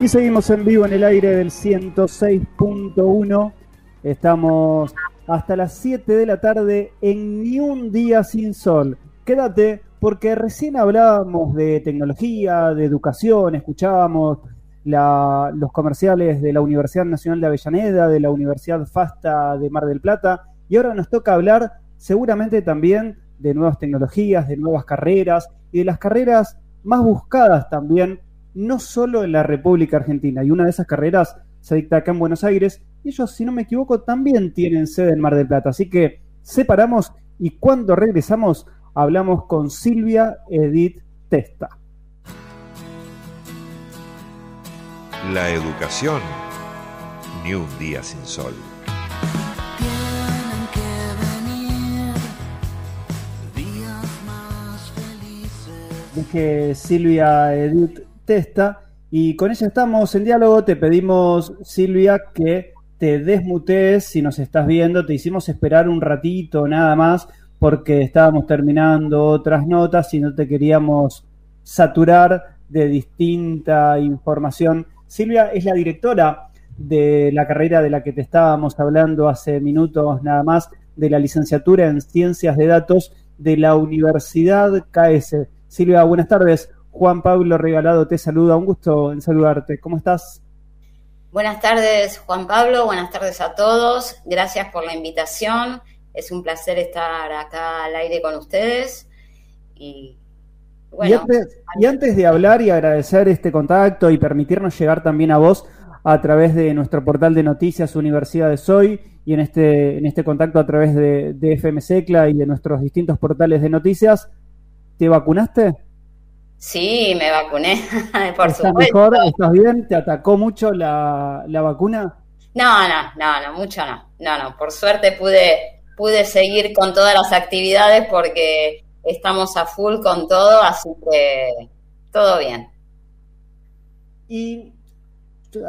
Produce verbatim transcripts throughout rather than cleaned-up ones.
Y seguimos en vivo en el aire del ciento seis punto uno. Estamos hasta las siete de la tarde en Ni un día sin sol. Quédate, porque recién hablábamos de tecnología, de educación, escuchábamos la, los comerciales de la Universidad Nacional de Avellaneda, de la Universidad FASTA de Mar del Plata, y ahora nos toca hablar seguramente también de nuevas tecnologías, de nuevas carreras y de las carreras más buscadas también, no solo en la República Argentina. Y una de esas carreras se dicta acá en Buenos Aires, y ellos, si no me equivoco, también tienen sede en Mar del Plata. Así que separamos y cuando regresamos hablamos con Silvia Edith Testa. La educación, ni un día sin sol. Dije Silvia Edith Testa, y con ella estamos en diálogo. Te pedimos, Silvia, que te desmutees si nos estás viendo. Te hicimos esperar un ratito nada más porque estábamos terminando otras notas y no te queríamos saturar de distinta información. Silvia es la directora de la carrera de la que te estábamos hablando hace minutos nada más, de la licenciatura en Ciencias de Datos de la Universidad CAECE. Silvia, buenas tardes. Juan Pablo Regalado te saluda, un gusto en saludarte. ¿Cómo estás? Buenas tardes, Juan Pablo, buenas tardes a todos. Gracias por la invitación. Es un placer estar acá al aire con ustedes. Y, bueno, y, antes, y antes de hablar y agradecer este contacto y permitirnos llegar también a vos a través de nuestro portal de noticias Universidades Hoy y en este, en este contacto a través de, de F M Secla y de nuestros distintos portales de noticias, ¿te vacunaste? Sí, me vacuné, por ¿Estás supuesto. Mejor? ¿Estás bien? ¿Te atacó mucho la, la vacuna? No, no, no, no, mucho no. No, no, por suerte pude, pude seguir con todas las actividades porque estamos a full con todo, así que todo bien. Y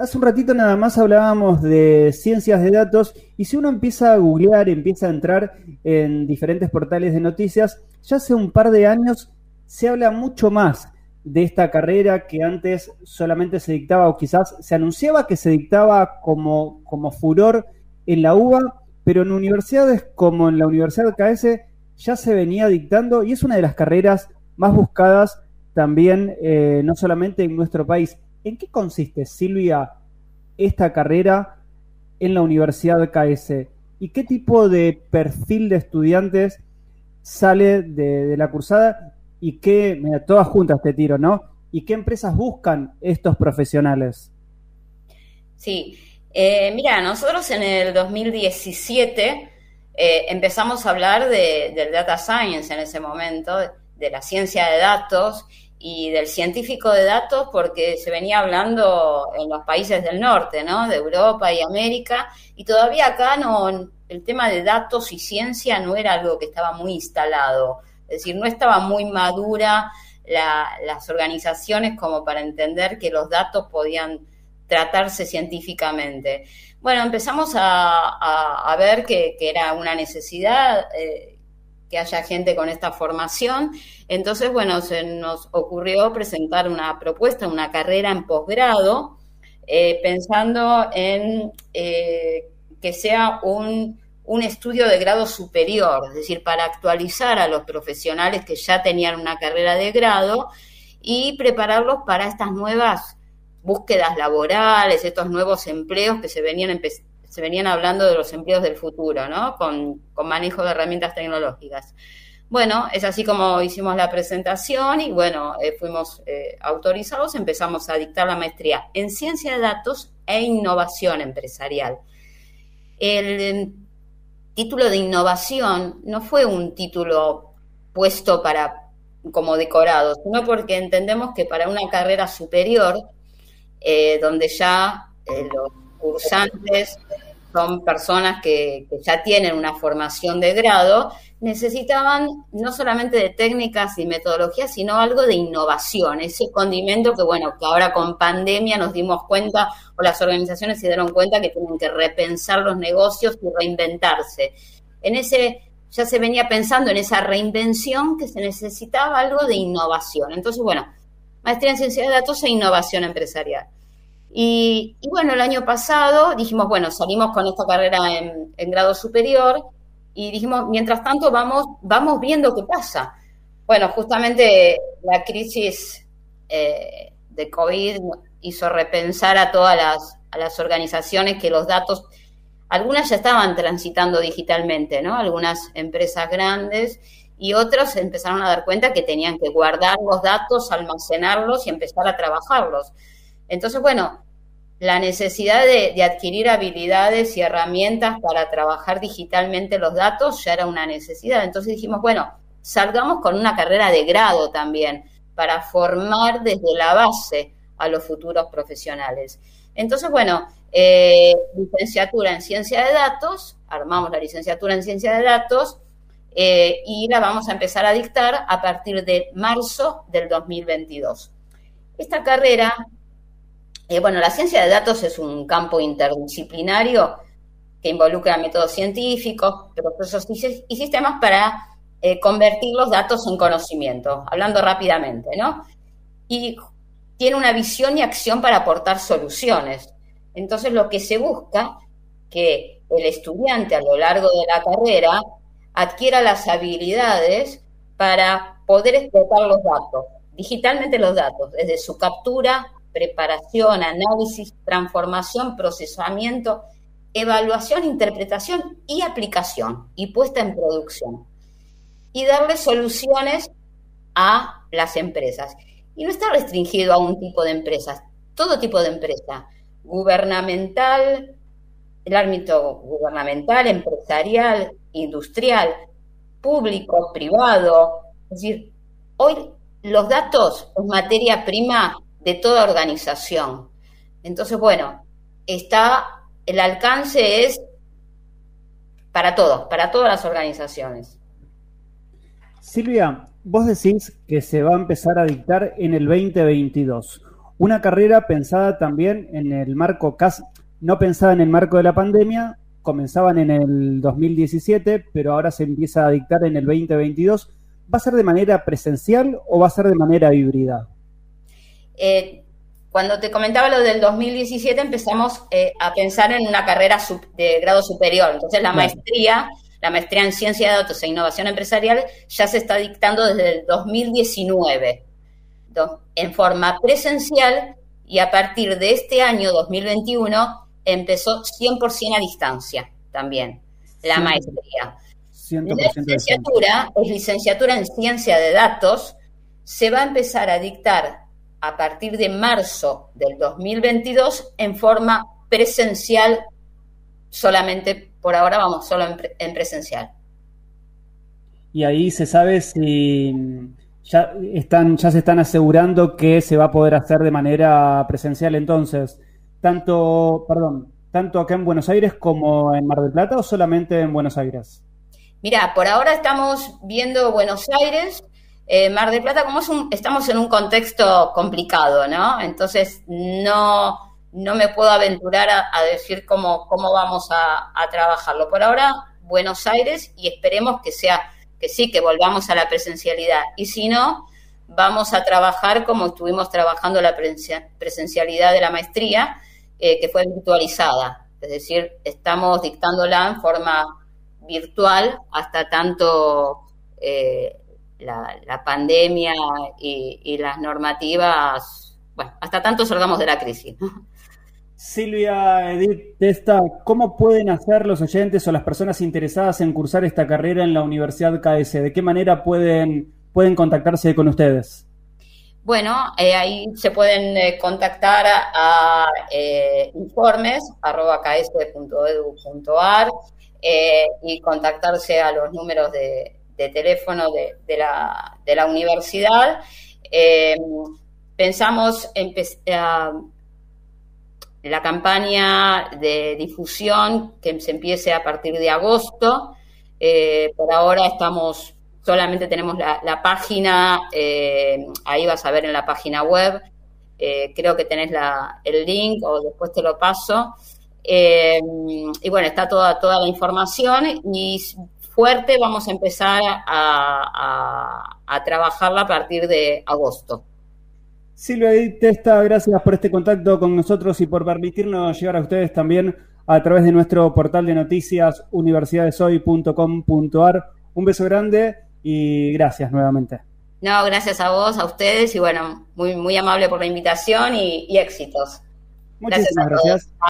hace un ratito nada más hablábamos de ciencias de datos, y si uno empieza a googlear, empieza a entrar en diferentes portales de noticias, ya hace un par de años se habla mucho más de esta carrera que antes solamente se dictaba, o quizás se anunciaba que se dictaba como, como furor en la UBA, pero en universidades como en la Universidad CAECE ya se venía dictando, y es una de las carreras más buscadas también, eh, no solamente en nuestro país. ¿En qué consiste, Silvia, esta carrera en la Universidad CAECE? ¿Y qué tipo de perfil de estudiantes sale de, de la cursada? Y qué, mira, todas juntas te tiro, ¿no? ¿Y qué empresas buscan estos profesionales? Sí, eh, mira, nosotros en el dos mil diecisiete eh, empezamos a hablar de, del data science en ese momento, de la ciencia de datos y del científico de datos, porque se venía hablando en los países del norte, ¿no? De Europa y América, y todavía acá no, el tema de datos y ciencia no era algo que estaba muy instalado. Es decir, no estaba muy madura la, las organizaciones como para entender que los datos podían tratarse científicamente. Bueno, empezamos a, a, a ver que, que era una necesidad eh, que haya gente con esta formación. Entonces, bueno, se nos ocurrió presentar una propuesta, una carrera en posgrado, eh, pensando en eh, que sea un... un estudio de grado superior, es decir, para actualizar a los profesionales que ya tenían una carrera de grado y prepararlos para estas nuevas búsquedas laborales, estos nuevos empleos que se venían se venían hablando de los empleos del futuro, ¿no? Con, con manejo de herramientas tecnológicas. Bueno, es así como hicimos la presentación y, bueno, eh, fuimos eh, autorizados, empezamos a dictar la maestría en Ciencia de Datos e Innovación Empresarial. El... título de innovación no fue un título puesto para como decorado, sino porque entendemos que para una carrera superior, eh, donde ya eh, los cursantes son personas que, que ya tienen una formación de grado, necesitaban no solamente de técnicas y metodologías, sino algo de innovación, ese condimento que, bueno, que ahora con pandemia nos dimos cuenta, o las organizaciones se dieron cuenta que tienen que repensar los negocios y reinventarse. En ese, ya se venía pensando en esa reinvención que se necesitaba algo de innovación. Entonces, bueno, maestría en Ciencia de Datos e Innovación Empresarial. Y, y bueno, el año pasado dijimos, bueno, salimos con esta carrera en, en grado superior y dijimos, mientras tanto vamos, vamos viendo qué pasa. Bueno, justamente la crisis eh, de COVID hizo repensar a todas las, a las organizaciones que los datos, algunas ya estaban transitando digitalmente, ¿no? Algunas empresas grandes y otras empezaron a dar cuenta que tenían que guardar los datos, almacenarlos y empezar a trabajarlos. Entonces, bueno, la necesidad de, de adquirir habilidades y herramientas para trabajar digitalmente los datos ya era una necesidad. Entonces dijimos, bueno, salgamos con una carrera de grado también para formar desde la base a los futuros profesionales. Entonces, bueno, eh, licenciatura en Ciencia de Datos, armamos la licenciatura en Ciencia de Datos eh, y la vamos a empezar a dictar a partir de marzo del dos mil veintidós. Esta carrera... Eh, bueno, la ciencia de datos es un campo interdisciplinario que involucra métodos científicos, procesos y sistemas para eh, convertir los datos en conocimiento, hablando rápidamente, ¿no? Y tiene una visión y acción para aportar soluciones. Entonces, lo que se busca es que el estudiante a lo largo de la carrera adquiera las habilidades para poder explotar los datos, digitalmente los datos, desde su captura, preparación, análisis, transformación, procesamiento, evaluación, interpretación y aplicación y puesta en producción. Y darle soluciones a las empresas. Y no está restringido a un tipo de empresas, todo tipo de empresa, gubernamental, el ámbito gubernamental, empresarial, industrial, público, privado. Es decir, hoy los datos es materia prima de toda organización. Entonces, bueno, está, el alcance es para todos, para todas las organizaciones. Silvia, vos decís que se va a empezar a dictar en el veinte veintidós. Una carrera pensada también en el marco, casi no pensada en el marco de la pandemia, comenzaban en el dos mil diecisiete, pero ahora se empieza a dictar en el veinte veintidós. ¿Va a ser de manera presencial o va a ser de manera híbrida? Eh, cuando te comentaba lo del dos mil diecisiete empezamos eh, a pensar en una carrera sub, de grado superior, entonces la maestría, la maestría en Ciencia de Datos e Innovación Empresarial ya se está dictando desde el dos mil diecinueve, do, en forma presencial y a partir de este año dos mil veintiuno empezó cien por ciento a distancia también, la maestría. cien por ciento La licenciatura es licenciatura en Ciencia de Datos, se va a empezar a dictar a partir de marzo del dos mil veintidós en forma presencial solamente, por ahora vamos solo en, pre- en presencial. Y ahí se sabe si ya están, ya se están asegurando que se va a poder hacer de manera presencial entonces, tanto, perdón, tanto acá en Buenos Aires como en Mar del Plata o solamente en Buenos Aires. Mirá, por ahora estamos viendo Buenos Aires. Eh, Mar del Plata, como es un, estamos en un contexto complicado, ¿no? Entonces no, no me puedo aventurar a, a decir cómo, cómo vamos a, a trabajarlo. Por ahora, Buenos Aires, y esperemos que sea, que sí, que volvamos a la presencialidad. Y si no, vamos a trabajar como estuvimos trabajando la presencialidad de la maestría, eh, que fue virtualizada. Es decir, estamos dictándola en forma virtual hasta tanto... Eh, La, la pandemia y, y las normativas, bueno, hasta tanto salgamos de la crisis. Silvia Edith Testa, ¿cómo pueden hacer los oyentes o las personas interesadas en cursar esta carrera en la Universidad CAECE? ¿De qué manera pueden, pueden contactarse con ustedes? Bueno, eh, ahí se pueden eh, contactar a, a eh, informes arroba caece punto edu punto ar eh, y contactarse a los números de de teléfono de, de, la, de la universidad. Eh, pensamos empe- a, la campaña de difusión que se empiece a partir de agosto. Eh, por ahora estamos, solamente tenemos la, la página, eh, ahí vas a ver en la página web, eh, creo que tenés la, el link o después te lo paso. Eh, y bueno, está toda, toda la información y... Fuerte, vamos a empezar a, a, a trabajarla a partir de agosto. Silvia Edith Testa, gracias por este contacto con nosotros y por permitirnos llegar a ustedes también a través de nuestro portal de noticias universidades hoy punto com punto a r. Un beso grande y gracias nuevamente. No, gracias a vos, a ustedes y bueno, muy, muy amable por la invitación y, y éxitos. Muchísimas gracias. gracias.